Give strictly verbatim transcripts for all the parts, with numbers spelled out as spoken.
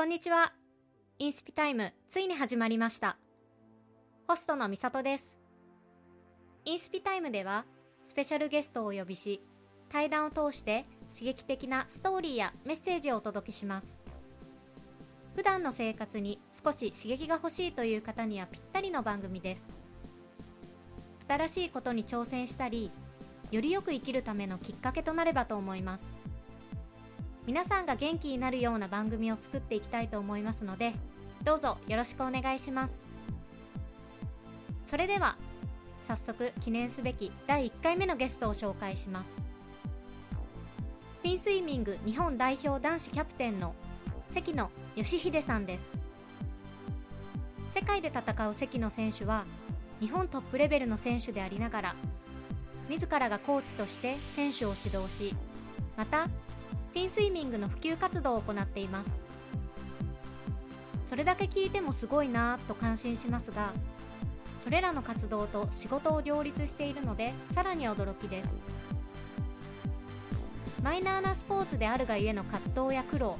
こんにちは。インスピタイムついに始まりました。ホストのみさとです。インスピタイムではスペシャルゲストをお呼びし、対談を通して刺激的なストーリーやメッセージをお届けします。普段の生活に少し刺激が欲しいという方にはぴったりの番組です。新しいことに挑戦したり、よりよく生きるためのきっかけとなればと思います。皆さんが元気になるような番組を作っていきたいと思いますので、どうぞよろしくお願いします。それでは早速、記念すべきだいいっかいめのゲストを紹介します。フィンスイミング日本代表男子キャプテンの関野義秀さんです。世界で戦う関野選手は日本トップレベルの選手でありながら、自らがコーチとして選手を指導し、またフィンスイミングの普及活動を行っています。それだけ聞いてもすごいなぁと感心しますが、それらの活動と仕事を両立しているのでさらに驚きです。マイナーなスポーツであるがゆえの葛藤や苦労、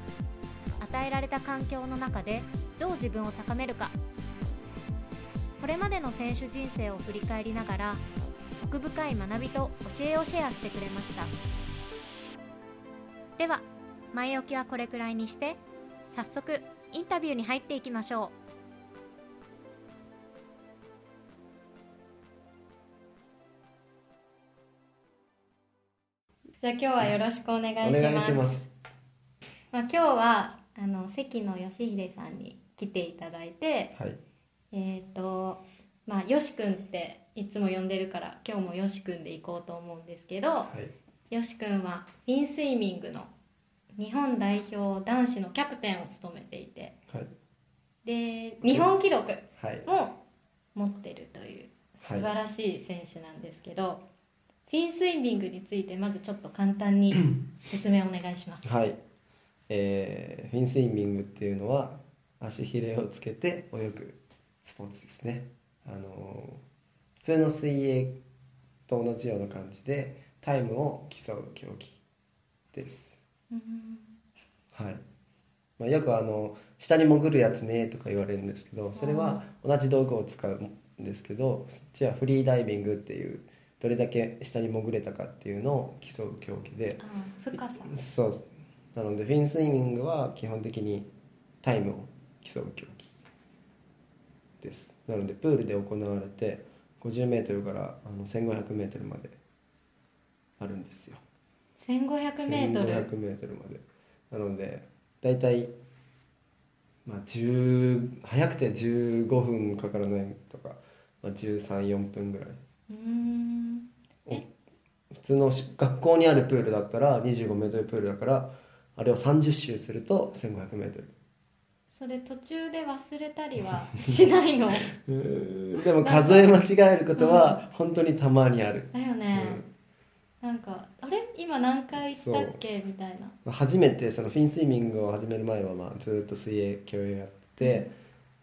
与えられた環境の中でどう自分を高めるか、これまでの選手人生を振り返りながら奥深い学びと教えをシェアしてくれました。では前置きはこれくらいにして、早速インタビューに入っていきましょう。じゃあ今日はよろしくお願いします。お願いします。まあ、今日はあの関野義秀さんに来ていただいて、はい、えっとまあよしくんっていつも呼んでるから今日もよしくんでいこうと思うんですけど、はい、よしくんはフィンスイミングの日本代表男子のキャプテンを務めていて、はい、で日本記録も持ってるという素晴らしい選手なんですけど、はいはい、フィンスイミングについてまずちょっと簡単に説明お願いします。はい、えー、フィンスイミングっていうのは足ひれをつけて泳ぐスポーツですね。あのー、普通の水泳と同じような感じでタイムを競う競技です。うん、はい。まあ、よくあの下に潜るやつねとか言われるんですけど、それは同じ道具を使うんですけど、そっちはフリーダイビングっていう。どれだけ下に潜れたかっていうのを競う競技で、あ、深さ。そうなのでフィンスイミングは基本的にタイムを競う競技です。なのでプールで行われて ごじゅうメートル からあの せんごひゃくメートル まであるんですよ。 せんごひゃくメートル せんごひゃくメートル までなのでだいたい、まあ、じゅう早くてじゅうごふんかからないとか、まあ、じゅうさん、よんぷんぐらい。うーん、え普通の学校にあるプールだったら にじゅうごメートル プールだから、あれをさんじゅっしゅうすると せんごひゃくメートル。 それ途中で忘れたりはしないの？でも数え間違えることは本当にたまにある、うん、だよね、うん、なんかあれ今何回行ったっけみたいな。初めてそのフィンスイミングを始める前は、まあ、ずっと水泳教養やって、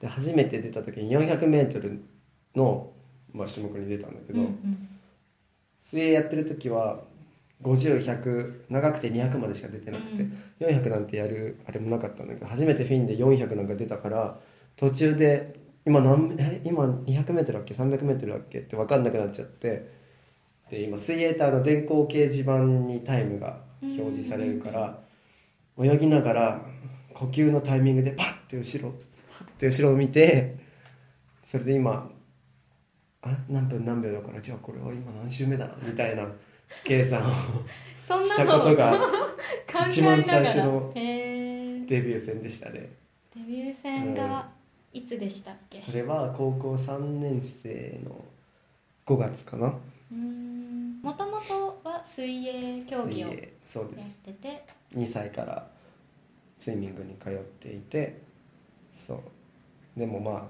うん、で初めて出た時に よんひゃくメートル のまあ、種目に出たんだけど、うんうん、水泳やってる時はごじゅう、ひゃく長くてにひゃくまでしか出てなくて、うん、よんひゃくなんてやるあれもなかったんだけど、初めてフィンでよんひゃくなんか出たから、途中で今何え今 にひゃくメートル だっけ さんびゃくメートル だっけって分かんなくなっちゃって、で今水泳ってあの電光掲示板にタイムが表示されるから、うんうん、泳ぎながら呼吸のタイミングでパッて後ろパッて後ろを見て、それで今何分何秒だからじゃあこれは今何周目だなみたいな計算をしたことが一番最初のデビュー戦でしたね。デビュー戦がいつでしたっけ？それは高校さんねん生のごがつかな。もともとは水泳競技をやってて、にさいからスイミングに通っていて、そうでもまあ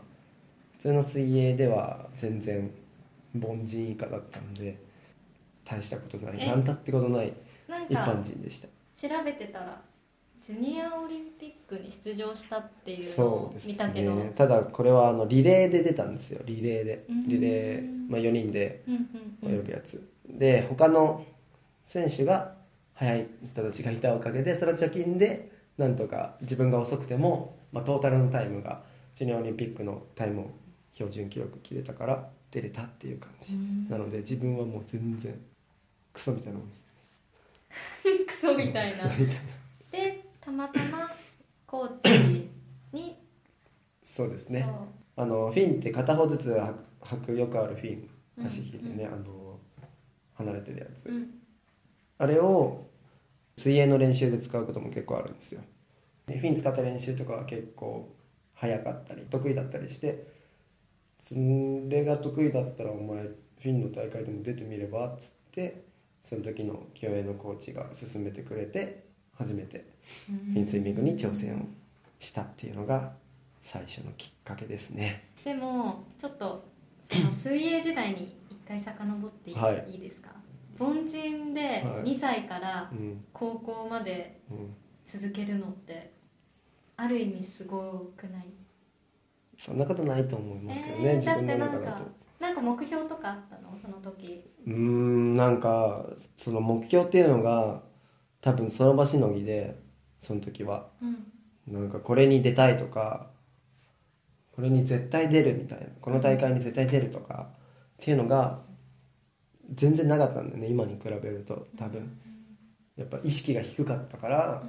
普通の水泳では全然凡人以下だったので大したことない、何たってことない一般人でした。調べてたらジュニアオリンピックに出場したっていうのを見たけど、そうですね、ただこれはあのリレーで出たんですよ。リレーでリレー、まあ、よにんで泳ぐやつ、うんうんうん、で他の選手が速い人たちがいたおかげで、その貯金でなんとか自分が遅くても、まあ、トータルのタイムがジュニアオリンピックのタイムを標準記録切れたから出れたっていう感じ、うん、なので自分はもう全然クソみたいなもんですねクソみたいなでたまたまコーチにそうですね、あのフィンって片方ずつ履くよくあるフィン、足ひでね、うんうん、あの離れてるやつ、うん、あれを水泳の練習で使うことも結構あるんですよ。でフィン使った練習とかは結構早かったり得意だったりして、それが得意だったらお前フィンの大会でも出てみればっつって、その時の競泳のコーチが勧めてくれて初めてフィンスイミングに挑戦をしたっていうのが最初のきっかけですね。でもちょっとその水泳時代に一回遡っていいですか、はい、凡人でにさいから高校まで続けるのってある意味すごくない？そんなことないと思いますけどね、えー、自分の中だと。だってなんか、なんか目標とかあったのその時？うーん、なんかその目標っていうのが多分その場しのぎで、その時は、うん、なんかこれに出たいとか、これに絶対出るみたいな、この大会に絶対出るとかっていうのが全然なかったんだよね、今に比べると。多分やっぱ意識が低かったから、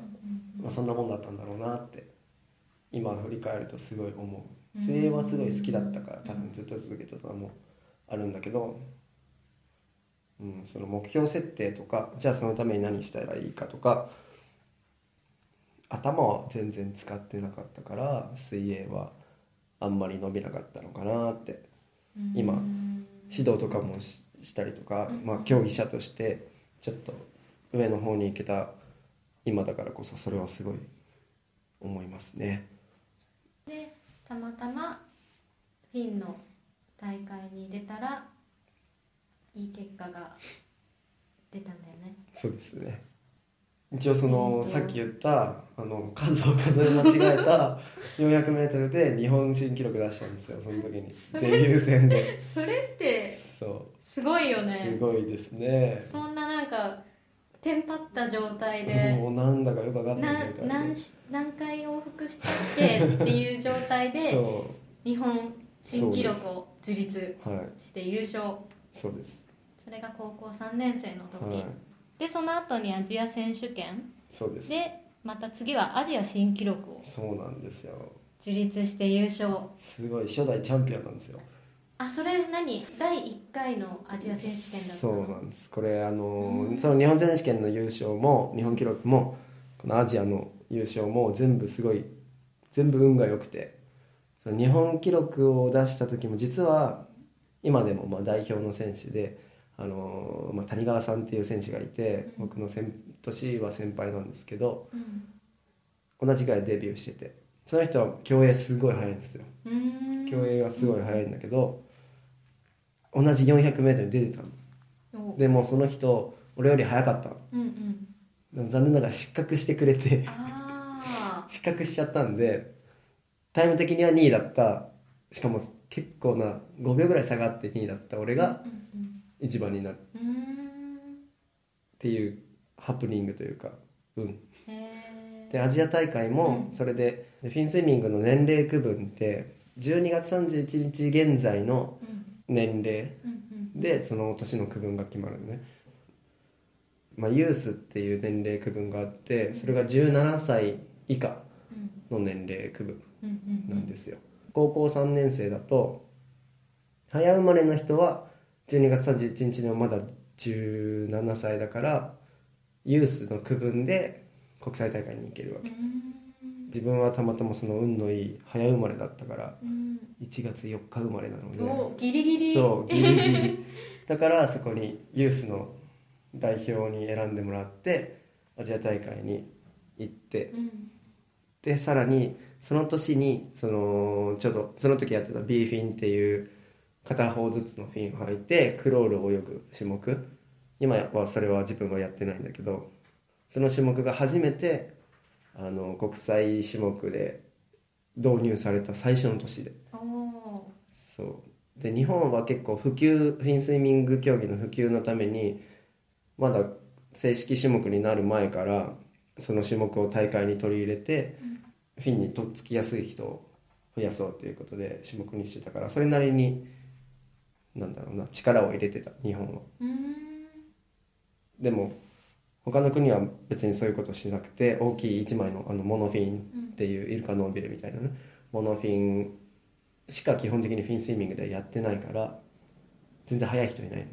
まあ、そんなもんだったんだろうなって今振り返るとすごい思う。水泳はすごい好きだったから多分ずっと続けたのもあるんだけど、うん、その目標設定とか、じゃあそのために何したらいいかとか、頭は全然使ってなかったから水泳はあんまり伸びなかったのかなって。今指導とかもししたりとか、まあ、競技者としてちょっと上の方に行けた今だからこそ、それはすごい思いますね。でたまたまフィンの大会に出たらいい結果が出たんだよね。そうですね。一応その、えー、さっき言ったあの数を数え間違えたよんひゃくメートルで日本新記録出したんですよ、その時にデビュー戦で。それってそうすごいよね。すごいですね。そんななんかテンパった状態で、もうなんだかよくわかんない状態で 何, 何回往復したっけっていう状態で日本新記録を樹立して優勝。そうです。それが高校さんねん生の時、はい、でその後にアジア選手権。そうです。でまた次はアジア新記録を、そうなんですよ、樹立して優勝。すごい、初代チャンピオンなんですよ。あ、それ何？だいいっかいのアジア選手権だったの？そうなんです。これあの、うん、その日本選手権の優勝も日本記録もこのアジアの優勝も全部すごい、全部運が良くて、その日本記録を出した時も実は今でもまあ代表の選手で、あの、まあ、谷川さんっていう選手がいて、うん、僕の先年は先輩なんですけど、うん、同じぐらいデビューしてて、その人は競泳すごい速いんですよ。うーん、競泳はすごい速いんだけど、うん、同じ よんひゃくメートル に出てたの。でもその人俺より速かったの、うんうん、でも残念ながら失格してくれてあ失格しちゃったんで、タイム的にはにいだった、しかも結構なごびょうぐらい下がってにいだった俺がいちばんになる、うんうん、っていうハプニングというか、うん、へー。でアジア大会もそれで、うん、フィンスイミングの年齢区分ってじゅうにがつさんじゅういちにち現在の、うん年齢でその年の区分が決まるね、まあ、ユースっていう年齢区分があって、それがじゅうななさい以下の年齢区分なんですよ。高校さんねん生だと早生まれの人はじゅうにがつさんじゅういちにちでもまだじゅうななさいだから、ユースの区分で国際大会に行けるわけ。自分はたまたまその運のいい早生まれだったから、うん、いちがつよっか生まれなので、おギリギリ、そうギリギリだからそこにユースの代表に選んでもらってアジア大会に行って、うん、でさらにその年にそのちょうどその時やってた B フィンっていう片方ずつのフィンを履いてクロールを泳ぐ種目、今はそれは自分はやってないんだけど、その種目が初めてあの国際種目で導入された最初の年で、お、そうで日本は結構普及、フィンスイミング競技の普及のためにまだ正式種目になる前からその種目を大会に取り入れて、うん、フィンにとっつきやすい人を増やそうということで種目にしてたから、それなりになんだろうな、力を入れてた日本は。うーん、でも他の国は別にそういうことしなくて、大きいいちまい の, あのモノフィンっていうイルカノービルみたいなね、モノフィンしか基本的にフィンスイミングでやってないから、全然速い人いない。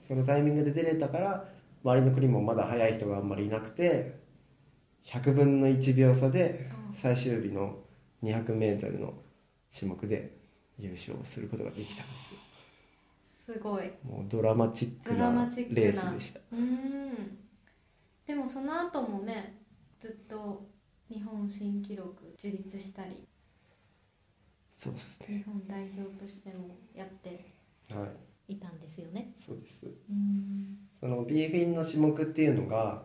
そのタイミングで出れたから、周りの国もまだ速い人があんまりいなくて、ひゃくぶんのいちびょう差で最終日のにひゃくメートルの種目で優勝することができたんですよ。すごい。もうドラマチックなレースでした。うーん、でもその後もね、ずっと日本新記録樹立したり、そうですね、日本代表としてもやっていたんですよね。はい、そうです。うーん、その B フィンの種目っていうのが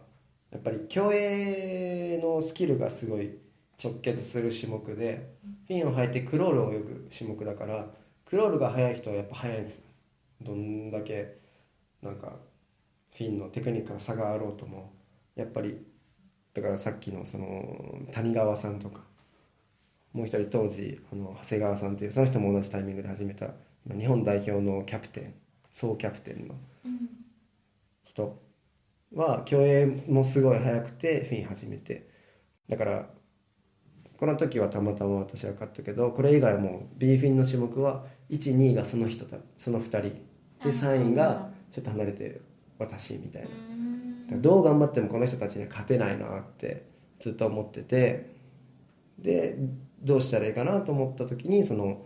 やっぱり競泳のスキルがすごい直結する種目で、フィンを履いてクロールを泳ぐ種目だから、クロールが速い人はやっぱ速いんです。どんだけなんかフィンのテクニックが差があろうとも、やっぱりだからさっきのその谷川さんとか、もう一人当時あの長谷川さんっていう、その人も同じタイミングで始めた日本代表のキャプテン、総キャプテンの人は競泳もすごい速くてフィン始めて、だからこの時はたまたま私は勝ったけど、これ以外も B フィンの種目はいち、にいがその人、そのふたりでさんいがちょっと離れてる私みたいな。どう頑張ってもこの人たちには勝てないなってずっと思ってて、でどうしたらいいかなと思った時に、その、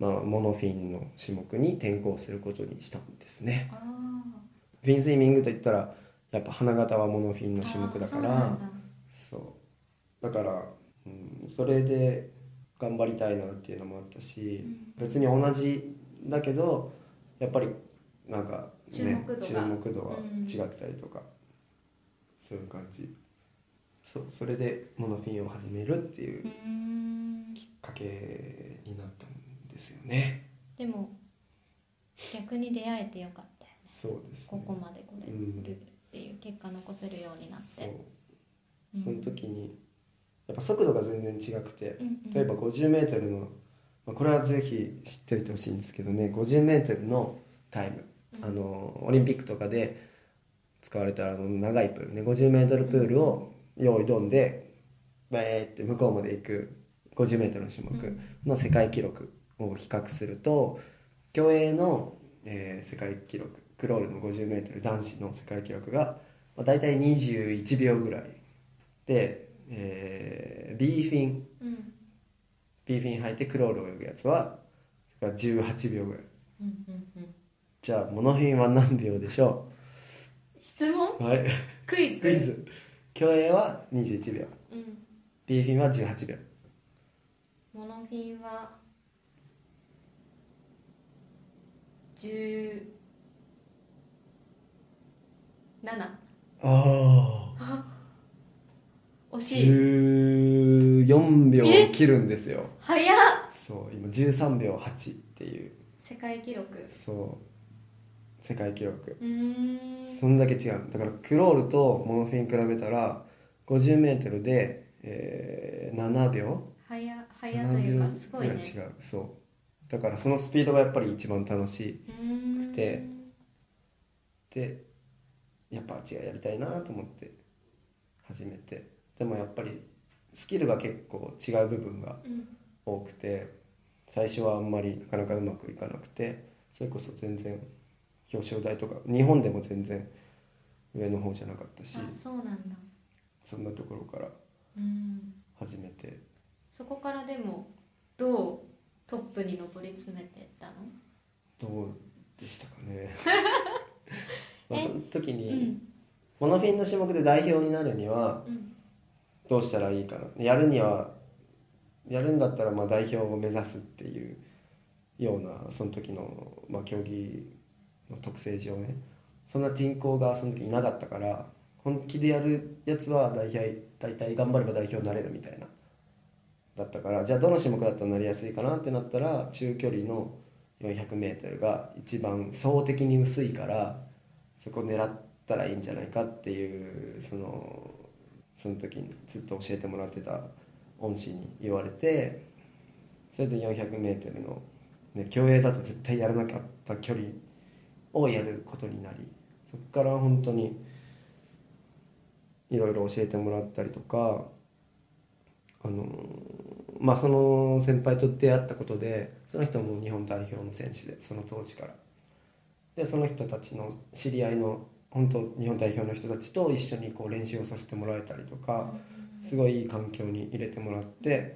まあ、モノフィンの種目に転向することにしたんですね。あ、フィンスイミングといったらやっぱ花形はモノフィンの種目だから、そうそうだから、うん、それで頑張りたいなっていうのもあったし、うん、別に同じだけどやっぱりなんかね、注目度は違ったりとか、うん、そういう感じ。そう、それでモノフィンを始めるっていうきっかけになったんですよね。でも逆に出会えてよかったよね。そうですね、ここまでこれるっていう結果残せるようになって、うん、そう、その時にやっぱ速度が全然違くて、うんうん、例えば ごじゅうメートル の、まあ、これはぜひ知っておいてほしいんですけどね、 ごじゅうメートル のタイム、あのオリンピックとかで使われたあの長いプールね、 ごじゅうメートル プールを用意どんでバーって向こうまで行く ごじゅうメートル の種目の世界記録を比較すると、競泳の、えー、世界記録、クロールの ごじゅうメートル 男子の世界記録が、まあ、大体にじゅういちびょうぐらいで、えー、B フィン、うん、B フィン履いてクロールを泳ぐやつはじゅうはちびょうぐらい。うんうんうん、じゃあモノフィンは何秒でしょう？質問？はい、クイズ。クイズ。競泳はにじゅういちびょう、うん、B フィンはじゅうはちびょう、モノフィンはじゅうなな。あ惜しい。じゅうよんびょうを切るんですよ。早っ。そう、今じゅうさんびょうはちっていう世界記録。そう世界記録。うーん、そんだけ違う。だからクロールとモノフィン比べたら ごじゅうメートル で、えー、ななびょう早、早というかすごいね。違う。そうだからそのスピードがやっぱり一番楽しくて、でやっぱ違うやりたいなと思って始めて、でもやっぱりスキルが結構違う部分が多くて、うん、最初はあんまりなかなかうまくいかなくて、それこそ全然表彰台とか日本でも全然上の方じゃなかったし。あ、そうなんだ。そんなところから始めて、うん、そこからでもどうトップに上り詰めていったの？どうでしたかね、まあ、その時に、うん、モノフィンの種目で代表になるにはどうしたらいいかな、やるにはやるんだったらまあ代表を目指すっていうような、その時のまあ競技特性上ね、そんな人口がその時いなかったから、本気でやるやつは代表、大体頑張れば代表になれるみたいなだったから、じゃあどの種目だったらなりやすいかなってなったら、中距離の よんひゃくメートル が一番層的に薄いから、そこ狙ったらいいんじゃないかっていう、そのその時にずっと教えてもらってた恩師に言われて、それで よんひゃくメートル の、ね、競泳だと絶対やらなかった距離をやることになり、そこから本当にいろいろ教えてもらったりとか、あのまあその先輩と出会ったことで、その人も日本代表の選手で、その当時からで、その人たちの知り合いの本当日本代表の人たちと一緒にこう練習をさせてもらえたりとか、すごいいい環境に入れてもらって、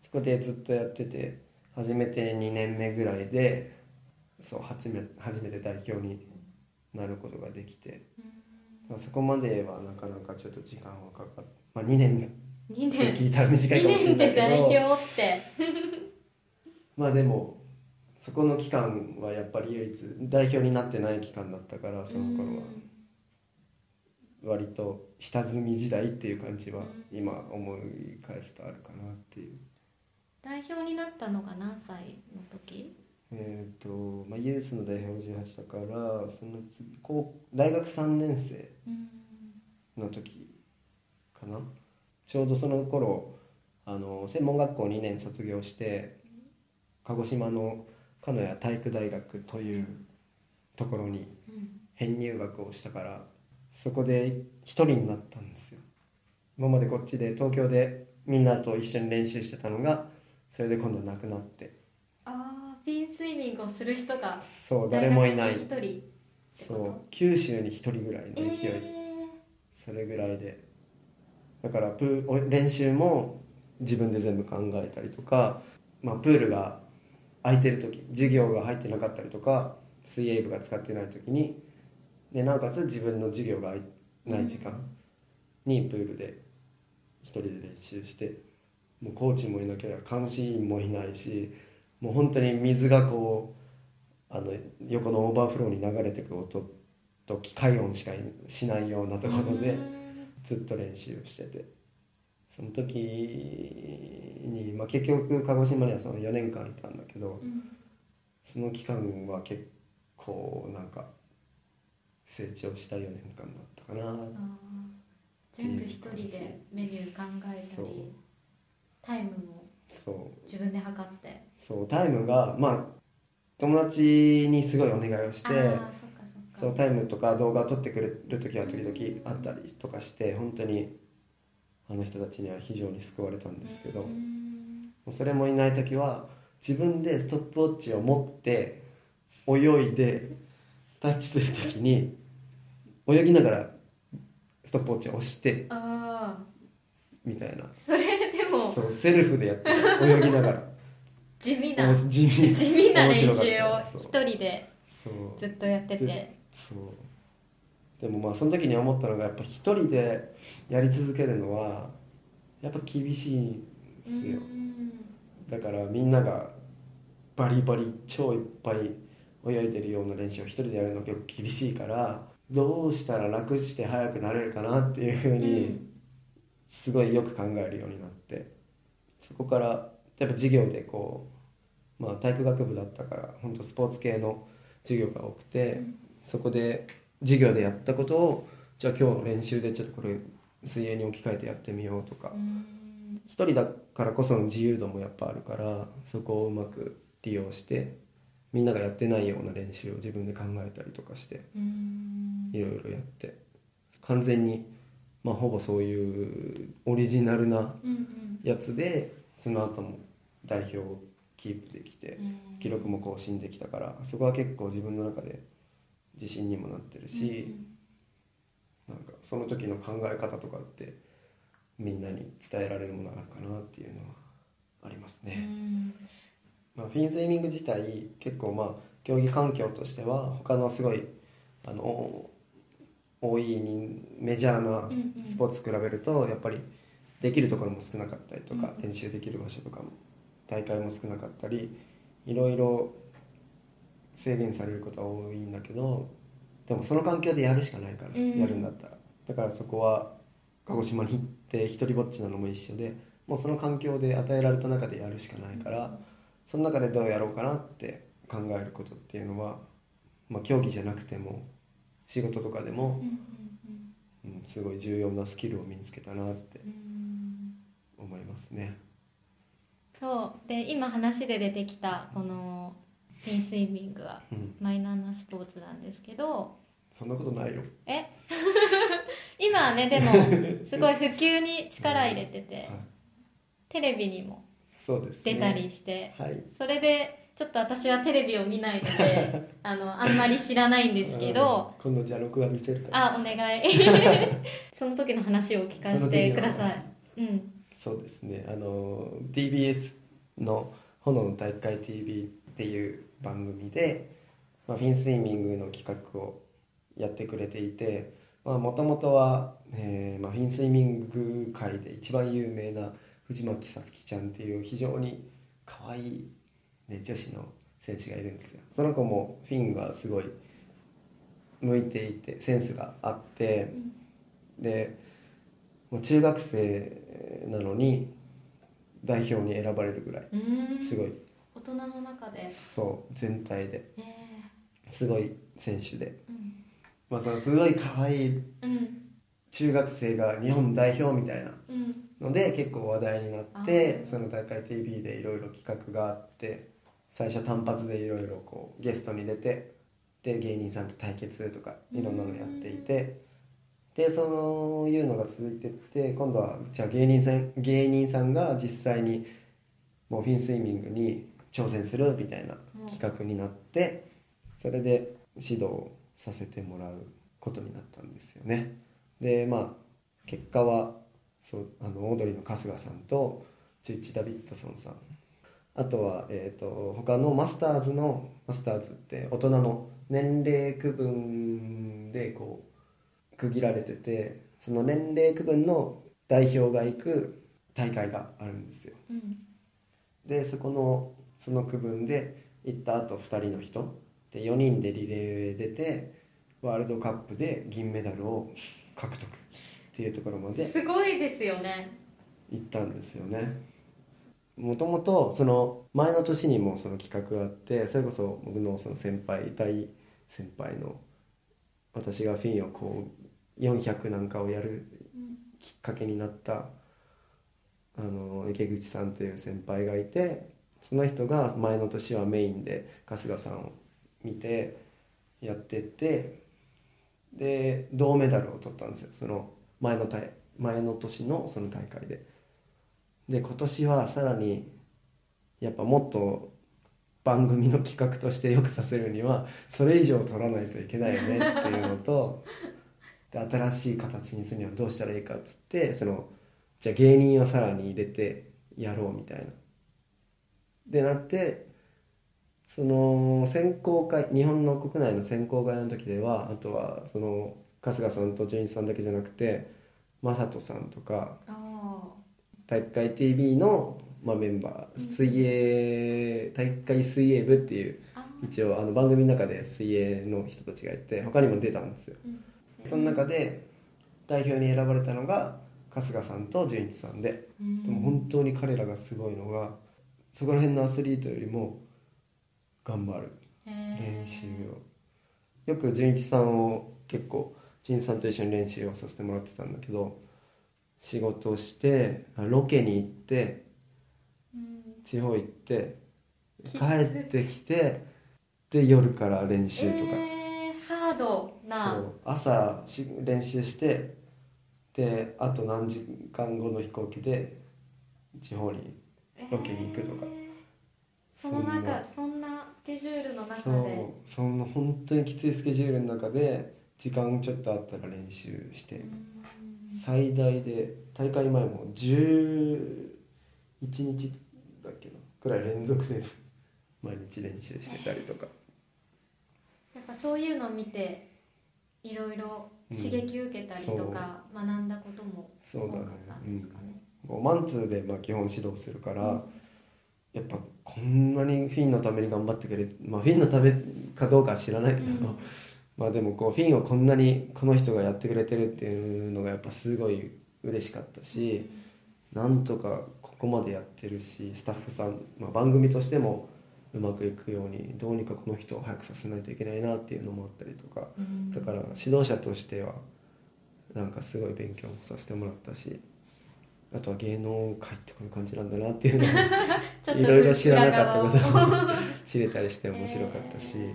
そこでずっとやってて、初めてにねんめぐらいでそう 初め、初めて代表になることができて、そこまではなかなかちょっと時間はかかって、まあ、にねんがにねん聞いたら短いかもしれないけど、にねんで代表ってまあでもそこの期間はやっぱり唯一代表になってない期間だったから、その頃は割と下積み時代っていう感じは今思い返すとあるかなっていう。代表になったのが何歳の時？えーとまあ、ユースの代表じゅうはちだから、その次こう大学さんねんせいの時かな。ちょうどその頃あの専門学校にねん卒業して、鹿児島の鹿屋体育大学というところに編入学をしたから、そこでひとりになったんですよ。今までこっちで東京でみんなと一緒に練習してたのが、それで今度はなくなって、あー、フィンスイミングをする人がそう誰もいない、ひとり、そう九州にひとりぐらいの勢い、えー、それぐらいで、だからプー練習も自分で全部考えたりとか、まあ、プールが空いてる時、授業が入ってなかったりとか、水泳部が使ってない時にで、なおかつ自分の授業がない時間にプールで一人で練習して、もうコーチもいなければ監視員もいないし、もう本当に水がこうあの横のオーバーフローに流れてく音と機械音しかしないようなところでずっと練習をしてて、その時に、まあ、結局鹿児島にはそのよねんかんいたんだけど、うん、その期間は結構なんか成長したよねんかんだったかな。あ、全部一人でメニュー考えたり、タイムもそう自分で測って、そうタイムがまあ友達にすごいお願いをして、そうタイムとか動画を撮ってくれる時は時々あったりとかして、本当にあの人たちには非常に救われたんですけど、それもいない時は自分でストップウォッチを持って泳いでタッチする時に泳ぎながらストップウォッチを押してみたいな、それでもそうセルフでやって泳ぎながら地味な地味、地味な練習を一人でずっとやってて、そうでもまあその時に思ったのが、やっぱ一人でやり続けるのはやっぱ厳しいんですよ。だからみんながバリバリ超いっぱい泳いでるような練習を一人でやるのが結構厳しいから、どうしたら楽して速くなれるかなっていうふうにすごいよく考えるようになって、そこからやっぱ授業でこう、まあ、体育学部だったから本当スポーツ系の授業が多くて、そこで授業でやったことをじゃあ今日の練習でちょっとこれ水泳に置き換えてやってみようとか、一人だからこその自由度もやっぱあるから、そこをうまく利用してみんながやってないような練習を自分で考えたりとかして、いろいろやって完全に、まあ、ほぼそういうオリジナルなやつで、その後も代表をキープできて記録も更新できたから、そこは結構自分の中で自信にもなってるし、うん、なんかその時の考え方とかってみんなに伝えられるものがあるかなっていうのはありますね、うん。まあ、フィンスイミング自体結構まあ競技環境としては他のすごいあの多いにメジャーなスポーツ比べるとやっぱりできるところも少なかったりとか、練習できる場所とかも大会も少なかったり、いろいろ制限されることは多いんだけど、でもその環境でやるしかないから、うん、やるんだったら、だからそこは鹿児島に行って一人ぼっちなのも一緒で、もうその環境で与えられた中でやるしかないから、うん、その中でどうやろうかなって考えることっていうのは、まあ、競技じゃなくても仕事とかでも、うんうんうんうん、すごい重要なスキルを身につけたなって思いますね。そうで、今話で出てきたこのフィンスイミングはマイナーなスポーツなんですけど、うん、そんなことないよえ今はねでもすごい普及に力入れてて、うん、テレビにも出たりして、そうですね、はい、それでちょっと私はテレビを見ないのであのあんまり知らないんですけど今度じゃあ録画見せるからあお願いその時の話を聞かせてください。うん、そうですね、あの ティービーエス の炎の体育会 ティーブイ っていう番組で、まあ、フィンスイミングの企画をやってくれていて、もともとは、えーまあ、フィンスイミング界で一番有名な藤巻さつきちゃんっていう非常に可愛いね、女子の選手がいるんですよ。その子もフィンがすごい向いていてセンスがあって、うん、でもう中学生なのに代表に選ばれるぐらいすごい大人の中でそう全体で、えー、すごい選手で、うんまあ、そのすごい可愛い中学生が日本代表みたいな、うんので結構話題になって、その大会 ティーブイ でいろいろ企画があって、最初単発でいろいろこうゲストに出て、で芸人さんと対決とかいろんなのやっていて、でそういうのが続いてって、今度はじゃあ芸人さん芸人さんが実際にもうフィンスイミングに挑戦するみたいな企画になって、それで指導させてもらうことになったんですよね。でまあ結果はそうあのオードリーの春日さんとチュッチ・ダビッドソンさん、あとは、えー、と他のマスターズのマスターズって大人の年齢区分でこう区切られてて、その年齢区分の代表が行く大会があるんですよ、うん、でそこのその区分で行った後ふたりの人でよにんでリレーへ出てワールドカップで銀メダルを獲得っていうところまですごいですよね。行ったんですよね。もともとその前の年にもその企画があって、それこそ僕のその先輩大先輩の私がフィンをこうよんひゃくなんかをやるきっかけになった、うん、あの池口さんという先輩がいて、その人が前の年はメインで春日さんを見てやってて、で銅メダルを取ったんですよ、その前 の, 大前の年 の, その大会で。で今年はさらにやっぱもっと番組の企画としてよくさせるにはそれ以上取らないといけないよねっていうのとで新しい形にするにはどうしたらいいかっつって、そのじゃあ芸人をさらに入れてやろうみたいなでなって、その選考会、日本の国内の選考会の時では、あとはその春日さんと純一さんだけじゃなくてマサトさんとか体育会 ティーブイ の、まあ、メンバー、水泳体育会水泳部っていう一応あの番組の中で水泳の人たちがいて他にも出たんですよ、うん、その中で代表に選ばれたのが春日さんと純一さんで、うん、でも本当に彼らがすごいのがそこら辺のアスリートよりも頑張る練習を、よく純一さんを結構ジンさんと一緒に練習をさせてもらってたんだけど、仕事をしてロケに行って、うん、地方行って帰ってきてで夜から練習とか、えー、ハードなそう朝練習してであと何時間後の飛行機で地方にロケに行くとか、えー、その中そんなスケジュールの中でそうその本当にきついスケジュールの中で時間ちょっとあったら練習して、最大で大会前もじゅういちにちだっけなくらい連続で毎日練習してたりとか、やっぱそういうのを見ていろいろ刺激受けたりとか学んだことも多かったんですかね。うん、マンツーでまあ基本指導するから、うん、やっぱこんなにフィンのために頑張ってくれ、まあ、フィンのためかどうかは知らないけど、うんまあでもこうフィンをこんなにこの人がやってくれてるっていうのがやっぱすごい嬉しかったし、なんとかここまでやってるしスタッフさん、まあ、番組としてもうまくいくようにどうにかこの人を早くさせないといけないなっていうのもあったりとか、だから指導者としてはなんかすごい勉強もさせてもらったし、あとは芸能界ってこういう感じなんだなっていうのをいろいろ知らなかったことも知れたりして面白かったし、えー、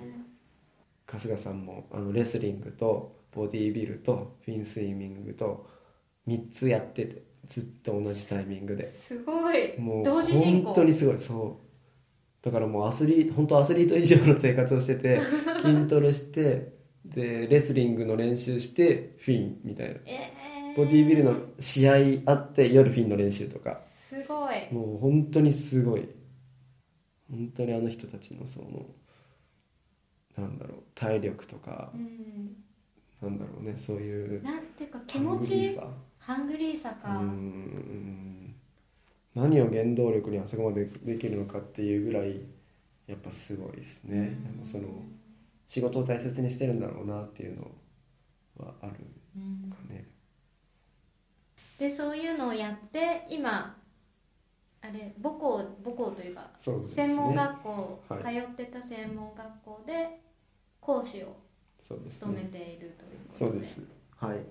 春日さんもあのレスリングとボディービルとフィンスイミングとみっつやってて、ずっと同じタイミングで、すごいもう同時進行、本当にすごい。そうだからもうアスリート、本当アスリート以上の生活をしてて筋トレしてでレスリングの練習してフィンみたいな、えー、ボディービルの試合あって夜フィンの練習とか、すごいもう本当にすごい、本当にあの人たちのそのなんだろう体力とか、うん、なんだろうね、そういうなんていうか気持ちハングリーさか、うん、何を原動力にあそこまでできるのかっていうぐらいやっぱすごいですね、うん、でもその仕事を大切にしてるんだろうなっていうのはあるかね、うん、でそういうのをやって今あれ母校母校というか、そうですね、専門学校、はい、通ってた専門学校で講師を務めているということで、そうですね、そうです、はい、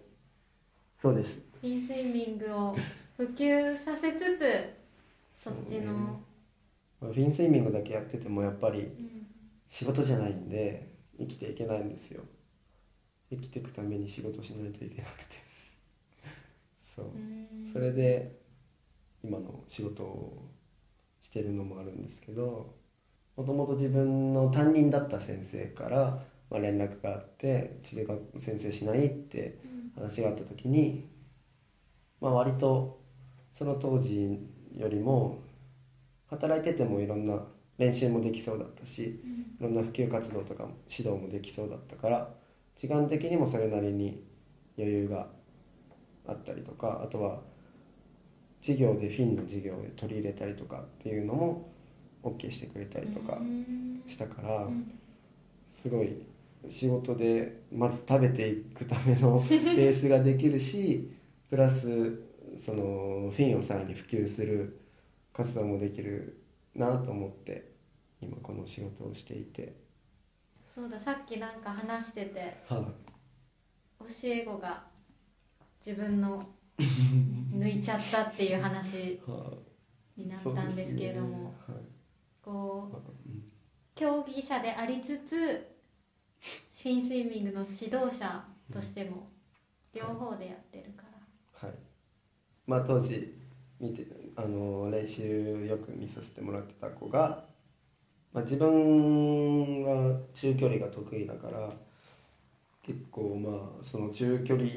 そうです。フィンスイミングを普及させつつそっちの、ね、まあ、フィンスイミングだけやっててもやっぱり仕事じゃないんで、うん、生きていけないんですよ。生きていくために仕事しないといけなくてそう、それで今の仕事をしてるのもあるんですけど、もともと自分の担任だった先生から、まあ、連絡があって、うちで先生しないって話があった時に、まあ、割とその当時よりも働いててもいろんな練習もできそうだったし、いろんな普及活動とかも指導もできそうだったから、時間的にもそれなりに余裕があったりとか、あとは授業でフィンの授業を取り入れたりとかっていうのも OK してくれたりとかしたから、すごい仕事でまず食べていくためのベースができるしプラスそのフィンをさらに普及する活動もできるなと思って今この仕事をしていて。そうだ、さっきなんか話してて、はい、教え子が自分の抜いちゃったっていう話になったんですけれども、はあ、そうですね、はい、こう、はあ、うん、競技者でありつつフィンスイミングの指導者としても両方でやってるから、はいはい、まあ当時見てあの練習よく見させてもらってた子が、まあ、自分が中距離が得意だから結構まあその中距離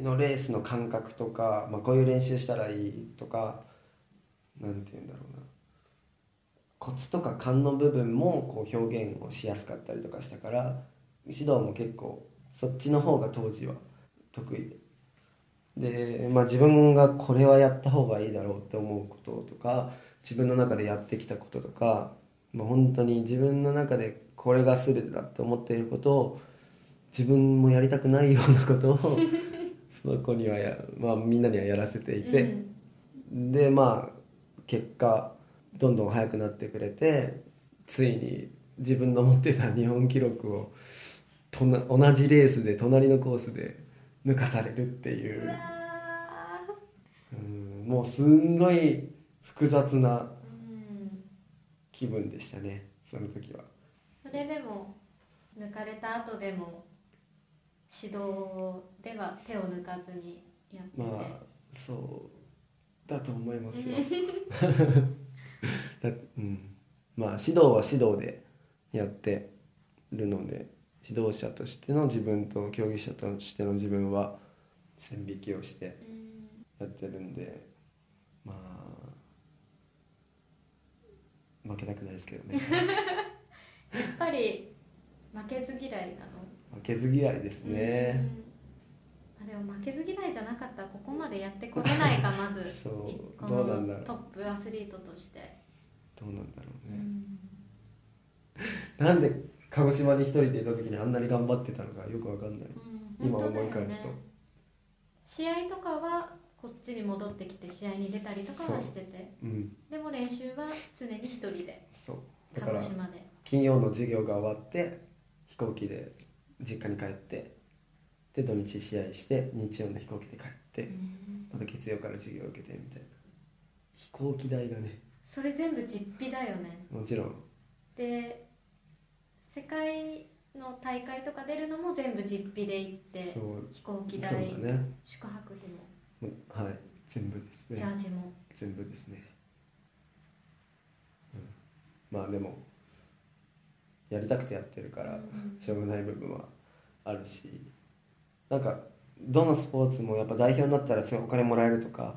のレースの感覚とか、まあ、こういう練習したらいいとか、なんていうんだろうな、コツとか勘の部分もこう表現をしやすかったりとかしたから、指導も結構そっちの方が当時は得意で。で、まあ、自分がこれはやった方がいいだろうって思うこととか、自分の中でやってきたこととか、まあ、本当に自分の中でこれが全てだと思っていることを、自分もやりたくないようなことをその子にはや、まあ、みんなにはやらせていて、うん、でまあ結果どんどん速くなってくれて、ついに自分の持ってた日本記録をとな同じレースで隣のコースで抜かされるっていう、うわー、うん、もうすんごい複雑な気分でしたね、その時は。それでも抜かれた後でも指導では手を抜かずにやってて、まあそうだと思いますよだ、うん、まあ指導は指導でやってるので、指導者としての自分と競技者としての自分は線引きをしてやってるんで、まあ負けたくないですけどねやっぱり負けず嫌いなの？負けず嫌いですね、うん、でも負けず嫌いじゃなかったらここまでやってこれないかまずそう、このトップアスリートとしてどうなんだろうね、うん、なんで鹿児島に一人でいた時にあんなに頑張ってたのかよくわかんない、うん、今思い返すと、ね、試合とかはこっちに戻ってきて試合に出たりとかはしてて、うん、でも練習は常に一人で、そう鹿児島で金曜の授業が終わって飛行機で実家に帰って、で土日試合して日曜の飛行機で帰って、うん、また月曜から授業を受けてみたいな。飛行機代がね、それ全部実費だよね。もちろん。で世界の大会とか出るのも全部実費で行って、飛行機代、ね、宿泊費も、はい、全部ですね。ジャージも全部ですね、うん、まあでもやりたくてやってるからしょうがない部分はあるし、なんかどのスポーツもやっぱ代表になったらお金もらえるとか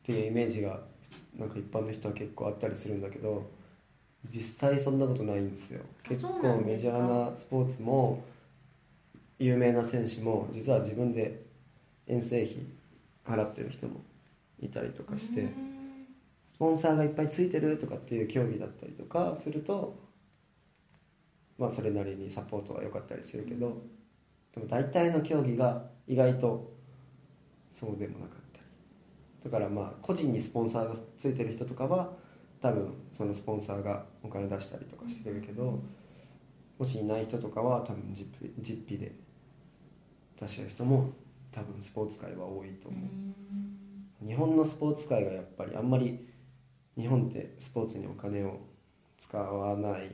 っていうイメージがなんか一般の人は結構あったりするんだけど、実際そんなことないんですよ。結構メジャーなスポーツも有名な選手も実は自分で遠征費払ってる人もいたりとかして、スポンサーがいっぱいついてるとかっていう競技だったりとかすると、まあそれなりにサポートは良かったりするけど、でも大体の競技が意外とそうでもなかったり、だからまあ個人にスポンサーがついてる人とかは多分そのスポンサーがお金出したりとかしてくるけど、もしいない人とかは多分実費、実費で出してる人も多分スポーツ界は多いと思う。日本のスポーツ界がやっぱりあんまり、日本ってスポーツにお金を使わない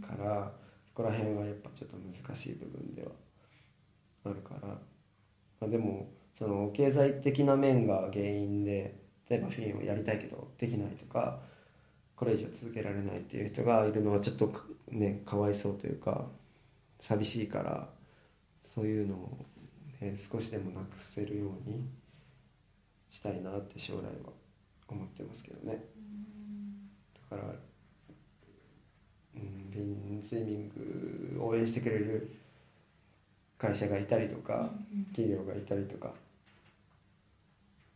からそこら辺はやっぱちょっと難しい部分ではあるから、まあ、でもその経済的な面が原因で、例えばフィンをやりたいけどできないとか、これ以上続けられないっていう人がいるのはちょっとね、かわいそうというか寂しいから、そういうのを、ね、少しでもなくせるようにしたいなって将来は思ってますけどね。だから、うん、ビンスイミング応援してくれる会社がいたりとか企業がいたりとか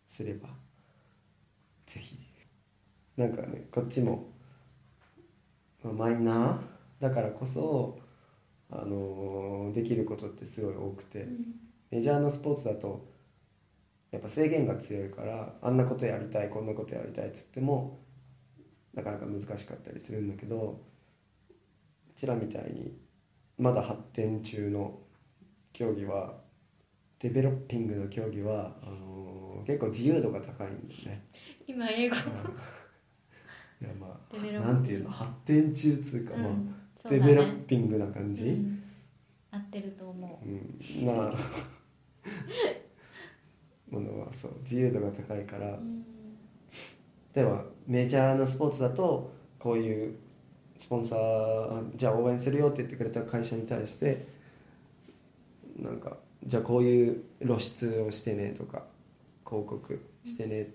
すれば、ぜひなんかね、こっちも、まあ、マイナーだからこそ、あのー、できることってすごい多くて、うん、メジャーなスポーツだとやっぱ制限が強いから、あんなことやりたいこんなことやりたいっつってもなかなか難しかったりするんだけど、うちらみたいにまだ発展中の競技は、デベロッピングの競技はあのー、結構自由度が高いんだよね。今英語いやまあ、なんていうの、発展中つうか、うん、まあデベロッピングな感じ、うん、合ってると思う、うん、なものはそう、自由度が高いから、うん、ではメジャーなスポーツだとこういうスポンサー、じゃあ応援するよって言ってくれた会社に対して、なんかじゃあこういう露出をしてねとか広告してね、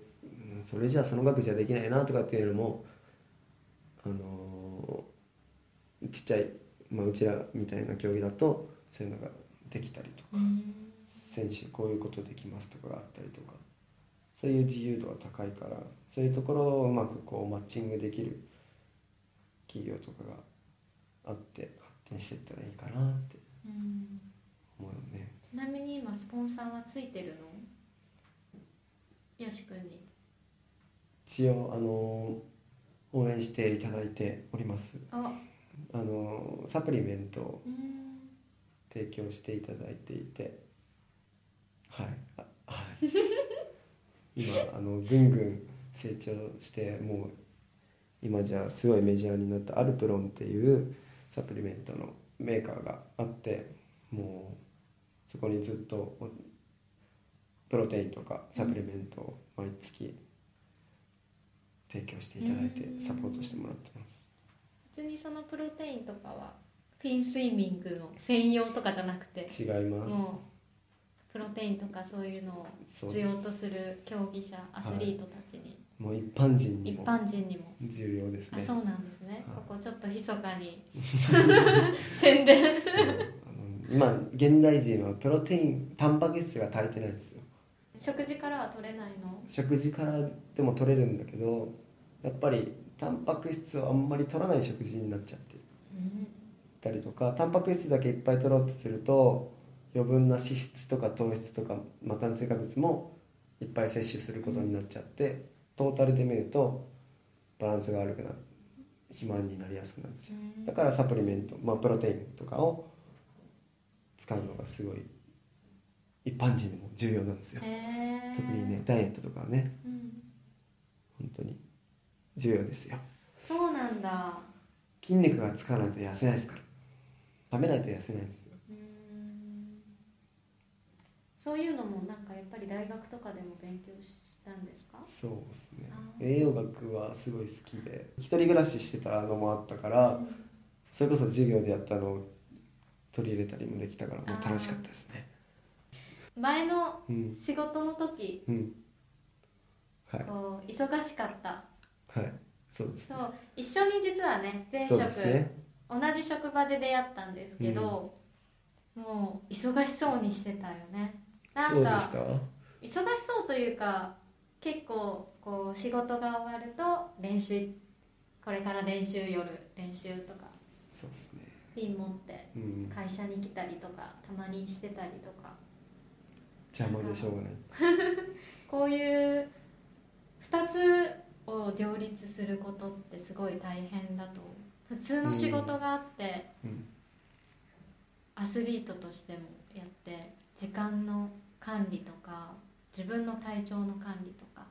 うん、それじゃあその額じゃできないなとかっていうのも、あのー、ちっちゃい、まあ、うちらみたいな競技だとそういうのができたりとか、うん、選手こういうことできますとかがあったりとか、そういう自由度が高いから、そういうところをうまくこうマッチングできる企業とかがあって発展していったらいいかなって思うよね、うん、ちなみに今スポンサーはついてるの？よし君に一応、あのー、応援していただいております。あ、あのー、サプリメントを提供していただいていて、はい、あ、はい、今あのぐんぐん成長して、もう今じゃあすごいメジャーになったアルプロンっていうサプリメントのメーカーがあって、もうそこにずっとプロテインとかサプリメントを毎月提供していただいてサポートしてもらってます。別にそのプロテインとかはフィンスイミングの専用とかじゃなくて、違います。もうプロテインとかそういうのを必要とする競技者、アスリートたちに、はい、もう一般人にも、一般人にも重要ですね。あ、そうなんですね、はい、ここちょっと密かに宣伝する。今現代人はプロテイン、タンパク質が足りてないんですよ。食事からは取れないの？食事からでも取れるんだけど、やっぱりタンパク質をあんまり取らない食事になっちゃってる、うん、たりとか、タンパク質だけいっぱい取ろうとすると余分な脂質とか糖質とかまた追加物もいっぱい摂取することになっちゃって、うん、トータルで見るとバランスが悪くなる、肥満になりやすくなっちゃう、うん、だからサプリメント、まあ、プロテインとかを使うのがすごい一般人も重要なんですよ。特にねダイエットとかはね、うん、本当に重要ですよ。そうなんだ。筋肉がつかないと痩せないですから。食べないと痩せないですよ。うーん、そういうのもなんかやっぱり大学とかでも勉強したんですか？そうですね、栄養学はすごい好きで、一人暮らししてたのもあったから、うん、それこそ授業でやったのを取り入れたりもできたから、もう楽しかったですね。前の仕事の時、うんうんはい、こう忙しかった、はい、そうですね、そう一緒に実はね前職、ね、同じ職場で出会ったんですけど、うん、もう忙しそうにしてたよね。なんかそうでした。忙しそうというか、結構こう仕事が終わると練習、これから練習、夜練習とか、そうですね、ピン持って会社に来たりとか、うん、たまにしてたりとか、邪魔でしょうがないこういうふたつを両立することってすごい大変だと、普通の仕事があって、うんうん、アスリートとしてもやって、時間の管理とか自分の体調の管理とか、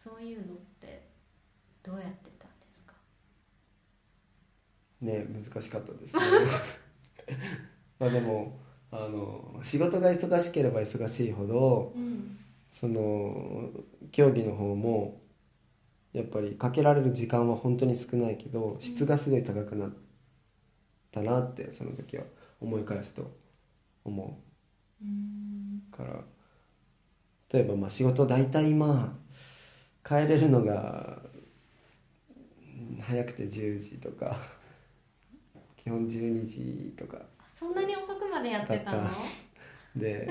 そういうのってどうやってたんですかね。難しかったですねまあでもあの仕事が忙しければ忙しいほど、うん、その競技の方もやっぱりかけられる時間は本当に少ないけど、質がすごい高くなったなってその時は思い返すと思う、うん、から例えばまあ仕事大体まあ帰れるのが早くてじゅうじとか基本じゅうにじとか。そんなに遅くまでやってたの？で、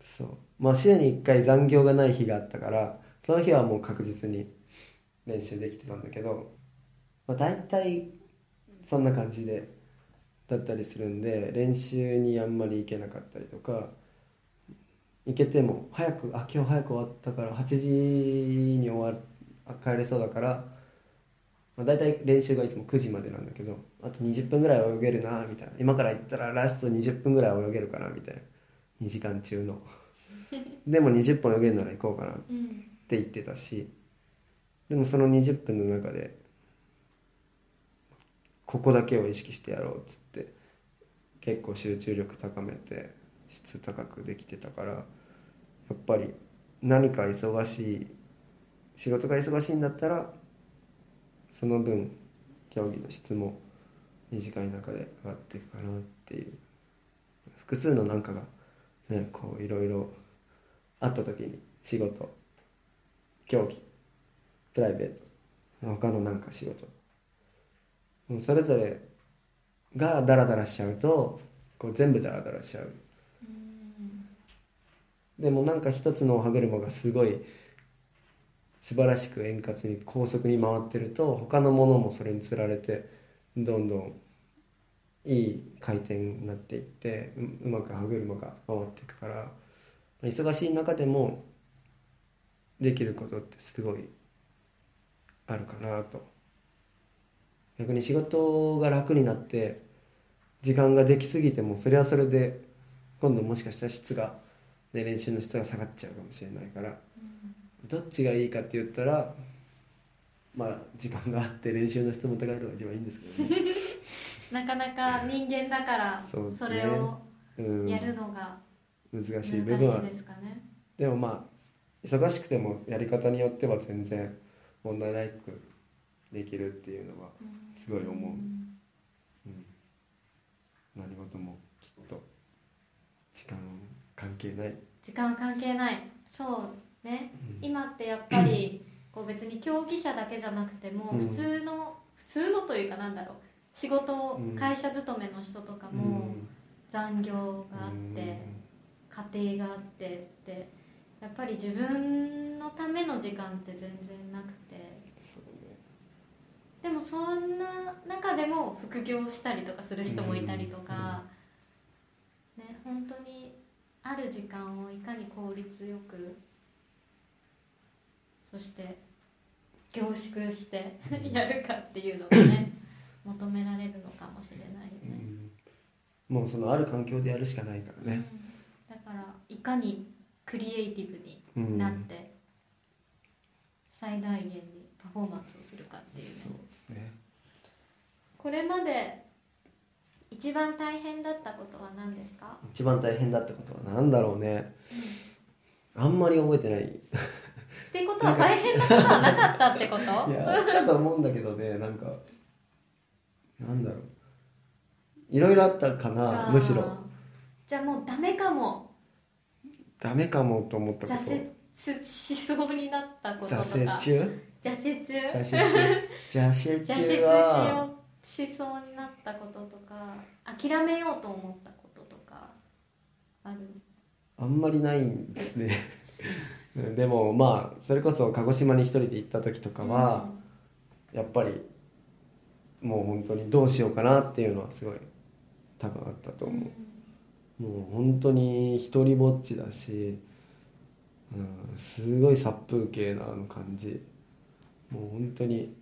そう、まあ週にいっかい残業がない日があったから、その日はもう確実に練習できてたんだけど、まあ大体そんな感じでだったりするんで、練習にあんまり行けなかったりとか、行けても早く、あ、今日早く終わったからはちじに終わる、帰れそうだから、まあ、大体練習がいつもくじまでなんだけど、あとにじゅっぷんぐらい泳げるなみたいな、今から行ったらラストにじゅっぷんぐらい泳げるかなみたいな、にじかん中のでもにじゅっぽん泳げるなら行こうかなって言ってたし、うん、でもそのにじゅっぷんの中でここだけを意識してやろうっつって、結構集中力高めて質高くできてたから、やっぱり何か忙しい、仕事が忙しいんだったらその分競技の質も短い中で上がっていくかなっていう、複数のなんかがねこういろいろあった時に、仕事、競技、プライベート、他のなんか仕事、もうそれぞれがダラダラしちゃうとこう全部ダラダラしちゃう。でもなんか一つの歯車がすごい素晴らしく円滑に高速に回ってると、他のものもそれにつられてどんどんいい回転になっていって、 う, うまく歯車が回っていくから、忙しい中でもできることってすごいあるかなと。逆に仕事が楽になって時間ができすぎても、それはそれで今度もしかしたら質が、ね、練習の質が下がっちゃうかもしれないから、うんどっちがいいかって言ったら、まあ時間があって練習の質も高いのが一番いいんですけど、ね、なかなか人間だからそれをやるのが難しいですかね、うん、難しい部分は。でもまあ忙しくてもやり方によっては全然問題なくできるっていうのはすごい思う、うんうん、何事もきっと時間関係ない、時間は関係ない、そうね、今ってやっぱりこう別に競技者だけじゃなくても、普通の、うん、普通のというかなんだろう、仕事、会社勤めの人とかも残業があって、うん、家庭があってって、やっぱり自分のための時間って全然なくて、そうね、でもそんな中でも副業したりとかする人もいたりとか、うんうんね、本当にある時間をいかに効率よく、そして凝縮してやるかっていうのがね求められるのかもしれないよね、うん、もうそのある環境でやるしかないからね、だからいかにクリエイティブになって最大限にパフォーマンスをするかっていう、ね、そうですね。これまで一番大変だったことは何ですか？一番大変だったことは何だろうね、うん、あんまり覚えてないってことは大変なことはなかったってこといや、だと思うんだけどね、なんかなんだろう、いろいろあったかな、むしろ。じゃあもうダメかもダメかもと思ったこと、挫折しそうになったこととか。挫折中挫折中挫折中挫折中はしそうになったこととか、諦めようと思ったこととかある？あんまりないんですねでもまあそれこそ鹿児島に一人で行った時とかは、うん、やっぱりもう本当にどうしようかなっていうのはすごい多分あったと思う、うん、もう本当に一人ぼっちだし、うん、すごい殺風景なあの感じ、もう本当に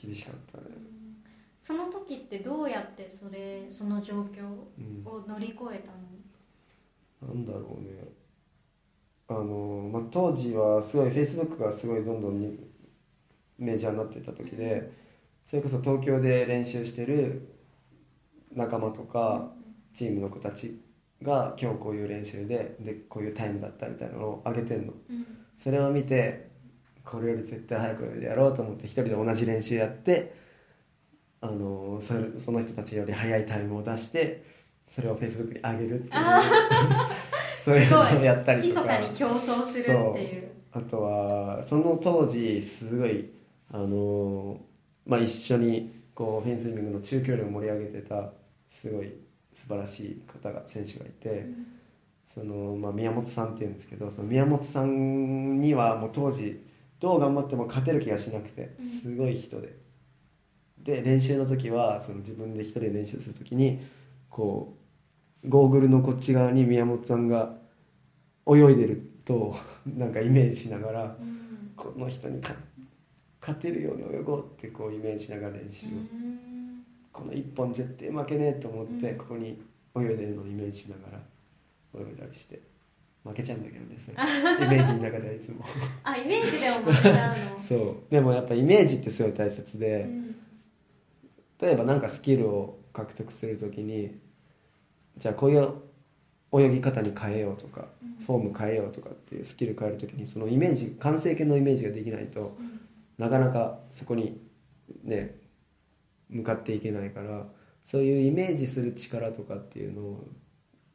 厳しかったね。その時ってどうやってそれその状況を乗り越えたの？うん、なんだろうね、あの、まあ、当時はすごい Facebook がすごいどんどんにメジャーになってた時で、それこそ東京で練習してる仲間とかチームの子たちが今日こういう練習で、でこういうタイムだったみたいなのを上げてんの、うん、それを見てこれより絶対早くやろうと思って一人で同じ練習やって、あの そ, その人たちより早いタイムを出してそれを Facebook に上げるっていうそういうのをやったりとか、密かに競争するっていう。あとはその当時すごいあの、まあ、一緒にこうフェンスイミングの中距離を盛り上げてたすごい素晴らしい方が選手がいて、うん、そのまあ、宮本さんっていうんですけど、その宮本さんにはもう当時どう頑張っても勝てる気がしなくて、すごい人で、うん、で練習の時はその自分で一人練習する時にこうゴーグルのこっち側に宮本さんが泳いでるとなんかイメージしながら、うん、この人に勝てるように泳ごうってこうイメージしながら練習を、うん、この一本絶対負けねえと思ってここに泳いでるのをイメージしながら泳いだりして、負けちゃうんだけどですねイメージの中ではいつもあ、イメージでも負けちゃうのそうでもやっぱイメージってすごい大切で、うん、例えばなんかスキルを獲得するときにじゃあこういう泳ぎ方に変えようとか、うん、フォーム変えようとかっていうスキル変えるときにそのイメージ、完成形のイメージができないと、うん、なかなかそこにね向かっていけないから、そういうイメージする力とかっていうのを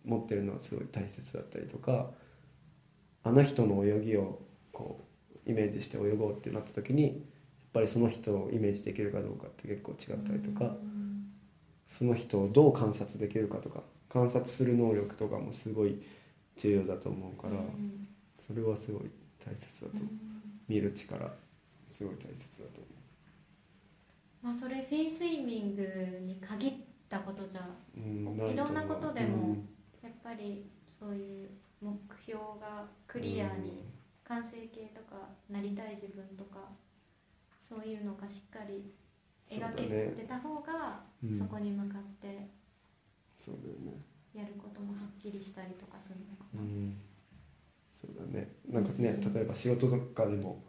持ってるのはすごい大切だったりとか、あの人の泳ぎをこうイメージして泳ごうってなった時にやっぱりその人をイメージできるかどうかって結構違ったりとか、その人をどう観察できるかとか、観察する能力とかもすごい重要だと思うから、それはすごい大切だと、見る力すごい大切だと思う。まあ、それフェイスイミングに限ったことじゃ、うん、いろんなことでも、うん、やっぱりそういう目標がクリアに、完成形とかなりたい自分とかそういうのがしっかり描けてた方がそこに向かってやることもはっきりしたりとかするのかな。そうだね、なんかね、例えば仕事とかでも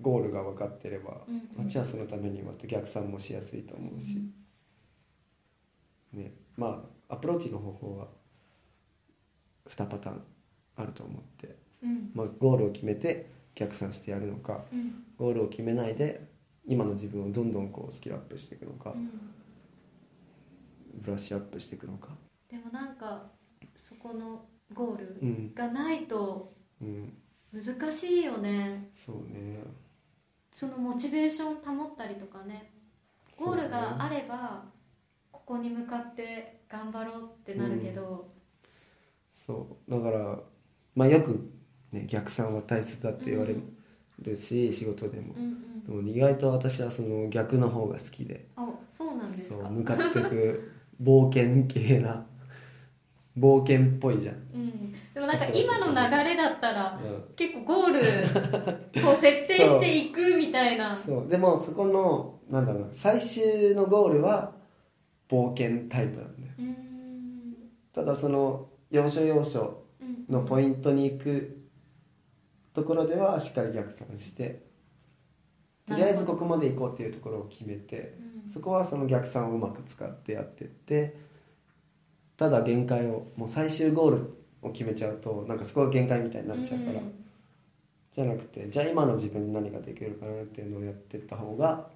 ゴールが分かってれば、あっちはそのためにまた逆算もしやすいと思うし、ね、まあアプローチの方法はにパターンあると思って、うん、まあ、ゴールを決めて逆算してやるのか、うん、ゴールを決めないで今の自分をどんどんこうスキルアップしていくのか、うん、ブラッシュアップしていくのか。でもなんかそこのゴールがないと難しいよね、うんうん、そうね、そのモチベーションを保ったりとかね、ゴールがあればここに向かって頑張ろうってなるけど、うん、そうだから、まあ、よく、ね、逆算は大切だって言われるし、うん、仕事でも、うんうん、でも意外と私はその逆の方が好きで、あ、そうなんですか。そう、向かっていく冒険系な冒険っぽいじゃん、うん、でもなんか今の流れだったら、うん、結構ゴールこう設定していくみたいなそう、そうでもそこのなんだろうな、最終のゴールは冒険タイプなんだよ、うん、ただその要所要所のポイントに行くところではしっかり逆算して、とりあえずここまで行こうっていうところを決めて、そこはその逆算をうまく使ってやってって、ただ限界をもう最終ゴールを決めちゃうとなんかそこが限界みたいになっちゃうから、うん、じゃなくて、じゃあ今の自分に何ができるかなっていうのをやってった方が、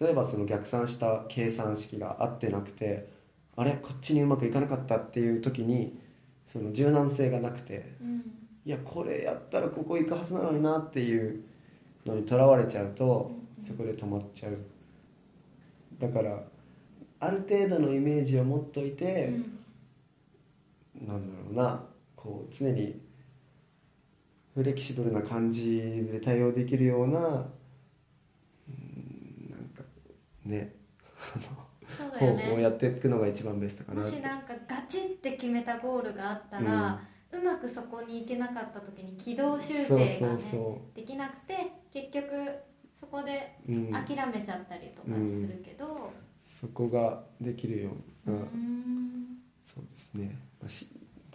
例えばその逆算した計算式が合ってなくて、あれこっちにうまくいかなかったっていう時にその柔軟性がなくて、うん、いやこれやったらここ行くはずなのになっていうのにとらわれちゃうと、そこで止まっちゃう。だからある程度のイメージを持っといて、うん、なんだろうな、こう常にフレキシブルな感じで対応できるような、なんかね、そうだよね、方法をやっていくのが一番ベストかなって。もしなんかガチンって決めたゴールがあったら、うん、うまくそこに行けなかった時に軌道修正が、ね、そうそうそうできなくて、結局そこで諦めちゃったりとかするけど、うんうん、そこができるような、うん、そうですね。だ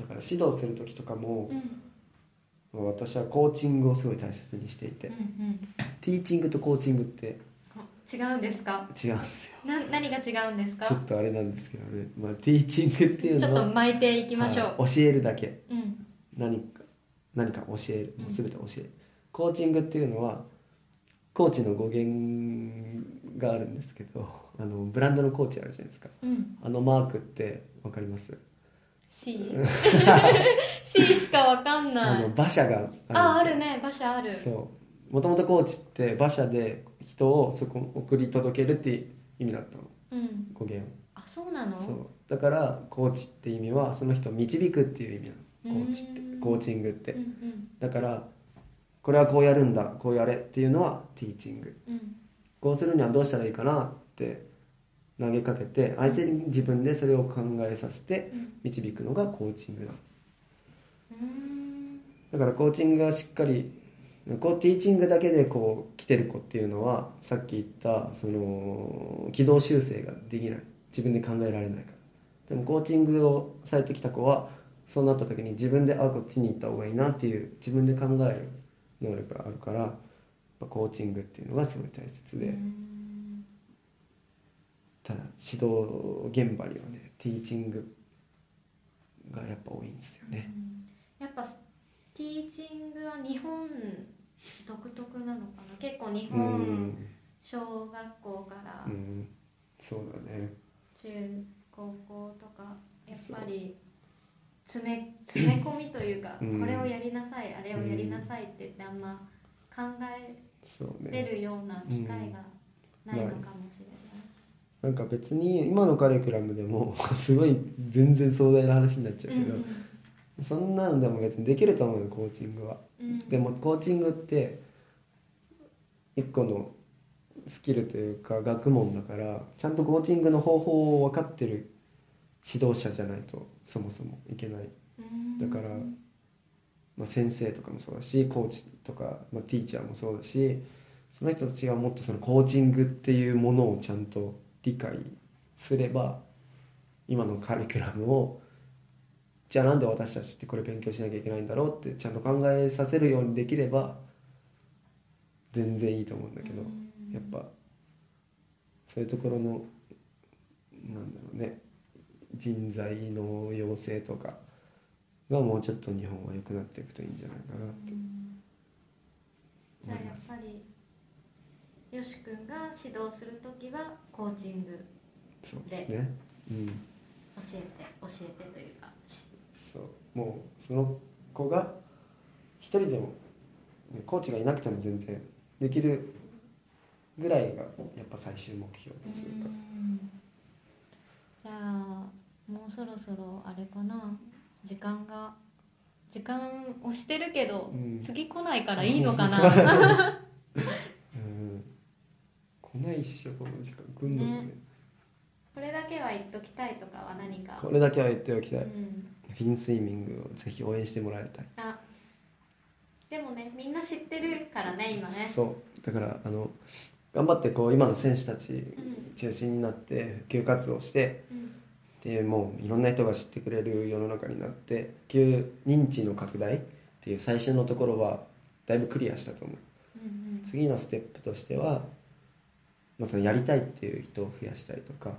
から指導する時とかも、うん、私はコーチングをすごい大切にしていて、うんうん、ティーチングとコーチングって違うんですか？違うんですよ。な何が違うんですか？ちょっとあれなんですけどね、まあ、ティーチングっていうのはちょっと巻いていきましょう、はい、教えるだけ、うん、何か何か教える、もう全て教える、うん、コーチングっていうのはコーチの語源があるんですけど、あのブランドのコーチあるじゃないですか、うん、あのマークって分かります？ C C しか分かんない。あの馬車があるんですよ。あ、あるね、馬車ある。そうもともとコーチって馬車で人をそこ送り届けるって意味だったの、うん、語源。あ、そうなの？そうだからコーチって意味はその人を導くっていう意味なの、コーチって、コーチングって、うんうん、だからこれはこうやるんだ、こうやれっていうのはティーチング、うん、こうするにはどうしたらいいかなって投げかけて相手に自分でそれを考えさせて導くのがコーチングだ、うん、だからコーチングはしっかりこうティーチングだけでこう来てる子っていうのはさっき言ったその軌道修正ができない、自分で考えられないから。でもコーチングをされてきた子はそうなった時に自分であこっちに行った方がいいなっていう自分で考える能力があるから、コーチングっていうのがすごい大切で、ただ指導現場にはねティーチングがやっぱ多いんですよね。やっぱティーチングは日本独特なのかな。結構日本小学校から、うんうん、そうだね、中高校とかやっぱり詰め、詰め込みというか、うん、これをやりなさいあれをやりなさいって言ってあんま考えれるような機会がないのかもしれない、うん、なんか別に今のカリキュラムでもすごい全然壮大な話になっちゃうけど、うん、そんなのでも別にできると思うよ、コーチングは、うん、でもコーチングって一個のスキルというか学問だから、ちゃんとコーチングの方法を分かってる指導者じゃないとそもそもいけない、うん、だから、まあ、先生とかもそうだしコーチとか、まあ、ティーチャーもそうだし、その人たちがもっとそのコーチングっていうものをちゃんと理解すれば、今のカリキュラムをじゃあなんで私たちってこれ勉強しなきゃいけないんだろうってちゃんと考えさせるようにできれば全然いいと思うんだけど、やっぱそういうところのなんだろうね、人材の養成とかがもうちょっと日本は良くなっていくといいんじゃないかなって思います。じゃあやっぱりよしくんが指導するときはコーチングで、そうですね、うん、教えて教えてというか、そうもうその子が一人でもコーチがいなくても全然できるぐらいがやっぱ最終目標です。じゃあもうそろそろあれかな、時間が時間押してるけど、うん、次来ないからいいのかな、うん、来ないっしょこの時間来んのもね、ね、これだけは言っときたいとかは何か？これだけは言っておきたい、うん、フィンスイミングをぜひ応援してもらいたい。あ、でもねみんな知ってるからね今ね。そうだからあの頑張ってこう今の選手たち中心になって普及活動して、うん、でもういろんな人が知ってくれる世の中になってっていう認知の拡大っていう最初のところはだいぶクリアしたと思う、うんうん、次のステップとしては、まあ、そのやりたいっていう人を増やしたりとか、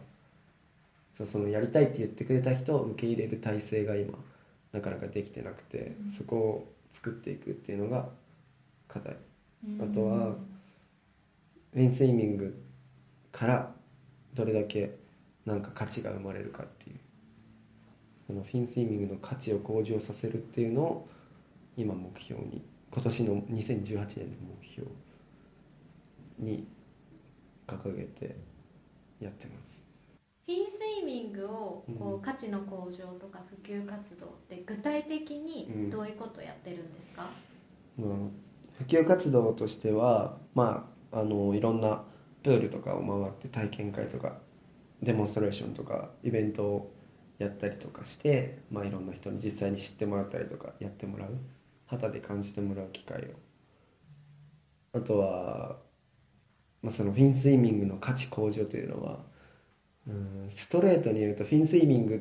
そのやりたいって言ってくれた人を受け入れる体制が今なかなかできてなくて、うん、そこを作っていくっていうのが課題、うん、あとはフェンスイミングからどれだけなんか価値が生まれるかっていう、そのフィンスイミングの価値を向上させるっていうのを今目標に、今年のにせんじゅうはちねんの目標に掲げてやってます。フィンスイミングをこう価値の向上とか普及活動って具体的にどういうことをやってるんですか？うんうん、普及活動としては、まあ、あのいろんなプールとかを回って体験会とかデモンストレーションとかイベントをやったりとかして、まあ、いろんな人に実際に知ってもらったりとかやってもらう、肌で感じてもらう機会を、あとは、まあ、そのフィンスイミングの価値向上というのは、うん、ストレートに言うとフィンスイミング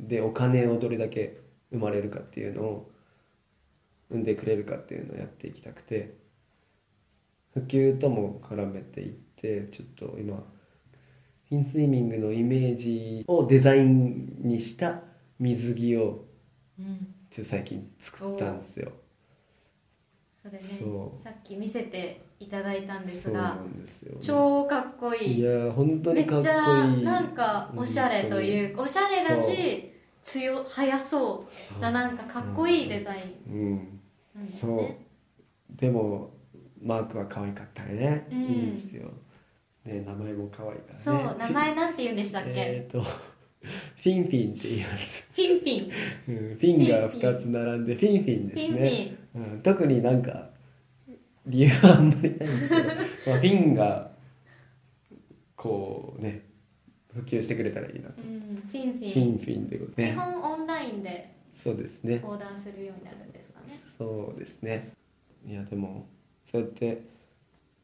でお金をどれだけ生まれるかっていうのを生んでくれるかっていうのをやっていきたくて、普及とも絡めていって、ちょっと今フィンスイミングのイメージをデザインにした水着をちょっと最近作ったんですよ、うん、それね、そうさっき見せていただいたんですが、そうなんですよ、ね、超かっこいい。いや本当にかっこいい。めっちゃなんかおしゃれという、おしゃれだし強速そうな、なんかかっこいいデザインなんですね、うんうん、そうでもマークは可愛かったね、うん、いいんですよね、名前も可愛いからね。そう、名前なんて言うんでしたっけ？えーと、フィンフィンって言います。フィンフィン。うん、フィンがふたつ並んでフィンフィンですね。フィンフィン、うん、特になんか理由はあんまりないんですけど、まあ、フィンがこうね普及してくれたらいいなと、うん。フィンフィン。フィンフィンってことね。基本オンラインで。そうですね。オーダーするようになるんですかね。そうですね。いやでもそうやって。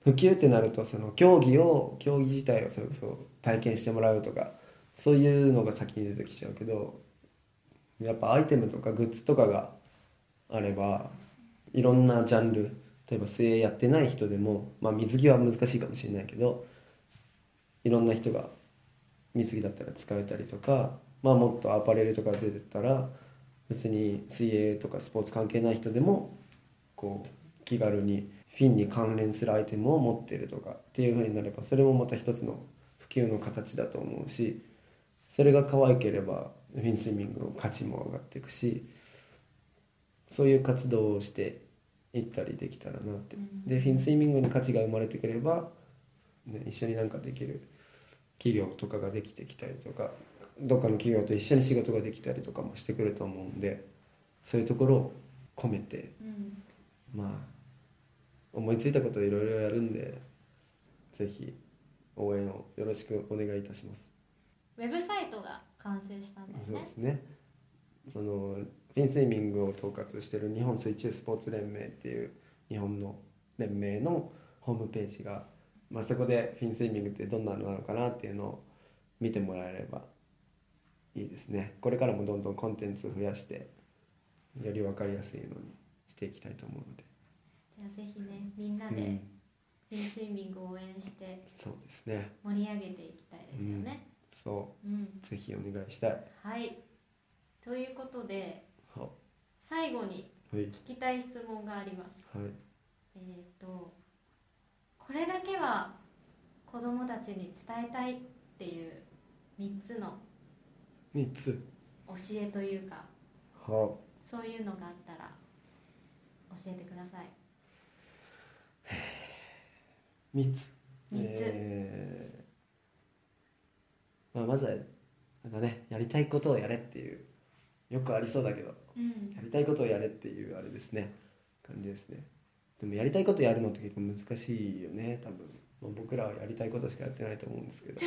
普及ってなると、その競技を競技自体をそれこそ体験してもらうとかそういうのが先に出てきちゃうけど、やっぱアイテムとかグッズとかがあればいろんなジャンル、例えば水泳やってない人でも、まあ、水着は難しいかもしれないけどいろんな人が水着だったら使えたりとか、まあ、もっとアパレルとか出てったら別に水泳とかスポーツ関係ない人でもこう気軽にフィンに関連するアイテムを持っているとかっていう風になれば、それもまた一つの普及の形だと思うし、それが可愛ければフィンスイミングの価値も上がっていくし、そういう活動をしていったりできたらなって、うん、でフィンスイミングに価値が生まれてくれば、ね、一緒になんかできる企業とかができてきたりとか、どっかの企業と一緒に仕事ができたりとかもしてくると思うんで、そういうところを込めて、うん、まあ思いついたことをいろいろやるんで、ぜひ応援をよろしくお願いいたします。ウェブサイトが完成したんですね。そうですね、そのフィンスイミングを統括している日本水中スポーツ連盟っていう日本の連盟のホームページが、まあ、そこでフィンスイミングってどんなのなのかなっていうのを見てもらえればいいですね。これからもどんどんコンテンツ増やしてより分かりやすいのにしていきたいと思うので、ぜひね、みんなでフィンスイミングを応援して盛り上げていきたいですよね、うん、そう、うん、ぜひお願いしたい。はい、ということで最後に聞きたい質問があります、はい、えーと、これだけは子どもたちに伝えたいっていうみっつのみっつ教えというか、はそういうのがあったら教えてください。みっつ、みっつ、えーまあ、まずはなんか、ね、やりたいことをやれっていう、よくありそうだけど、うん、やりたいことをやれっていうあれですね、感じですね。でもやりたいことやるのって結構難しいよね、多分、まあ、僕らはやりたいことしかやってないと思うんですけど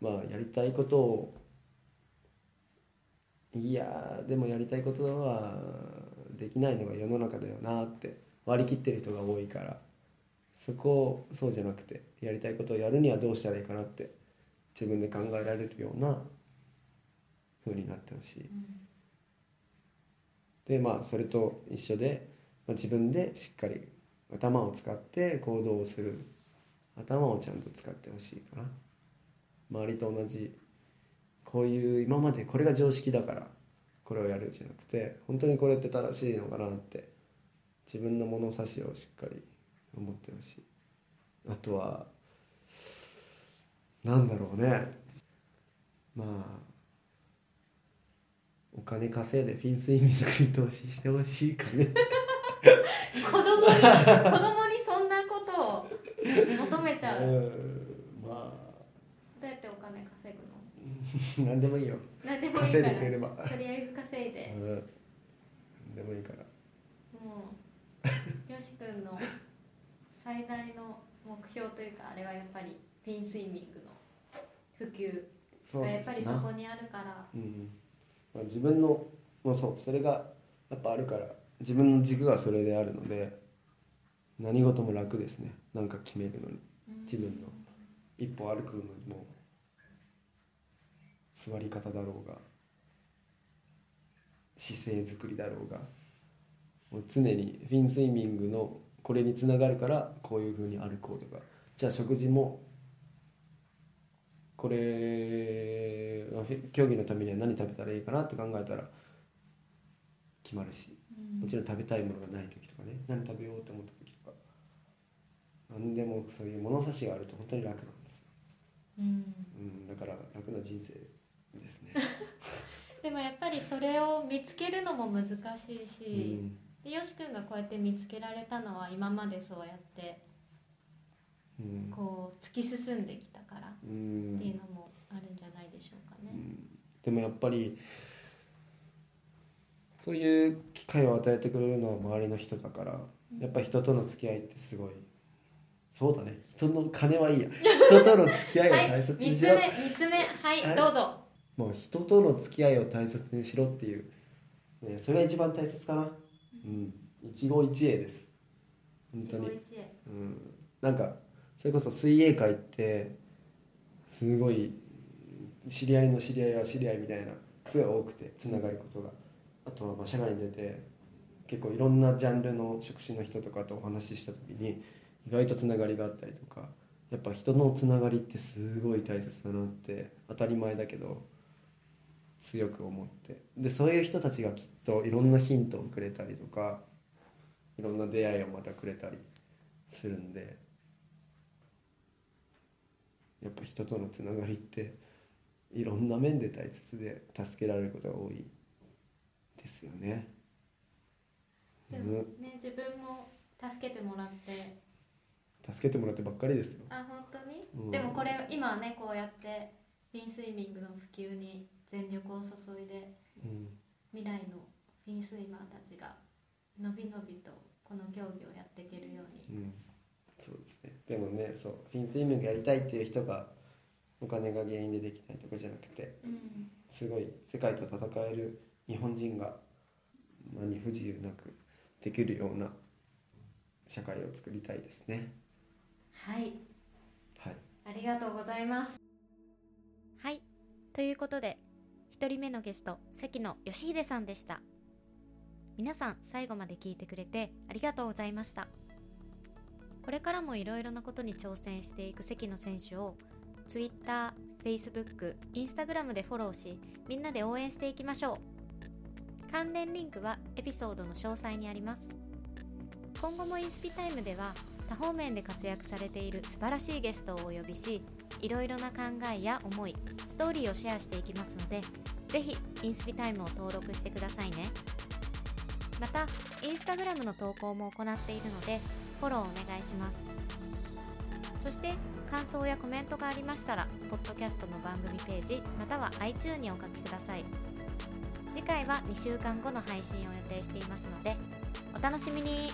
まあやりたいことを、いやでもやりたいことはできないのが世の中だよなって割り切ってる人が多いから、そこをそうじゃなくてやりたいことをやるにはどうしたらいいかなって自分で考えられるような風になってほしい、うん、でまあそれと一緒で、まあ、自分でしっかり頭を使って行動をする、頭をちゃんと使ってほしいかな。周りと同じ、こういう今までこれが常識だからこれをやるじゃなくて、本当にこれって正しいのかなって自分の物差しをしっかり思ってほしい。あとはなんだろうね、まあお金稼いでフィンスイミングに投資してほしいかね子供に、子供にそんなことを求めちゃう。うん、まあ、どうやってお金稼ぐの？何でもいいよ。何でもいいから。稼いでくれれば。とりあえず稼いで。うん。何でもいいから。もうよし君の最大の目標というかあれはやっぱりフィンスイミングの普及がやっぱりそこにあるから。うん。まあ、自分の、まあ、そうそれがやっぱあるから。自分の軸がそれであるので何事も楽ですね。なんか決めるのに、自分の一歩歩くのにも座り方だろうが姿勢作りだろうがもう常にフィンスイミングのこれにつながるからこういう風に歩こうとか、じゃあ食事もこれ競技のためには何食べたらいいかなって考えたら決まるし、もちろん食べたいものがない時とかね、何食べようと思った時とか何でもそういう物差しがあると本当に楽なんですよ、うんうん、だから楽な人生ですねでもやっぱりそれを見つけるのも難しいし、うん、でよし君がこうやって見つけられたのは今までそうやって、うん、こう突き進んできたからっていうのもあるんじゃないでしょうかね、うん、でもやっぱりそういう機会を与えてくれるのは周りの人だから、やっぱ人との付き合いってすごい、そうだね、人の金はいいや、人との付き合いを大切にしろ、はい、みっつめ、みっつめ、はい、はい、どうぞ。もう人との付き合いを大切にしろっていう、ね、それが一番大切かな、うん、一期一会です本当に、一期一会、うん、なんかそれこそ水泳界ってすごい知り合いの知り合いは知り合いみたいなすごい多くて、つながることが、あとはまあ社外に出て結構いろんなジャンルの職種の人とかとお話しした時に意外とつながりがあったりとか、やっぱ人のつながりってすごい大切だなって当たり前だけど強く思って、でそういう人たちがきっといろんなヒントをくれたりとかいろんな出会いをまたくれたりするんで、やっぱ人とのつながりっていろんな面で大切で助けられることが多いですよね。でもね、うん、自分も助けてもらって助けてもらってばっかりですよ。あ、本当に、うん、でもこれ今はねこうやってフィンスイミングの普及に全力を注いで、うん、未来のフィンスイマーたちがのびのびとこの競技をやっていけるように、うん、そうですね。でもね、そうフィンスイミングやりたいっていう人がお金が原因でできないとかじゃなくて、うん、すごい世界と戦える日本人が何不自由なくできるような社会を作りたいですね。はい、はい、ありがとうございます。はい、ということでひとりめのゲスト関野義秀さんでした。皆さん最後まで聞いてくれてありがとうございました。これからもいろいろなことに挑戦していく関野選手を Twitter、Facebook、Instagram でフォローし、みんなで応援していきましょう。関連リンクはエピソードの詳細にあります。今後もインスピタイムでは多方面で活躍されている素晴らしいゲストをお呼びし、いろいろな考えや思い、ストーリーをシェアしていきますので、ぜひインスピタイムを登録してくださいね。またインスタグラムの投稿も行っているのでフォローお願いします。そして感想やコメントがありましたらポッドキャストの番組ページまたは iTunes にお書きください。次回はにしゅうかんごの配信を予定していますので、お楽しみに。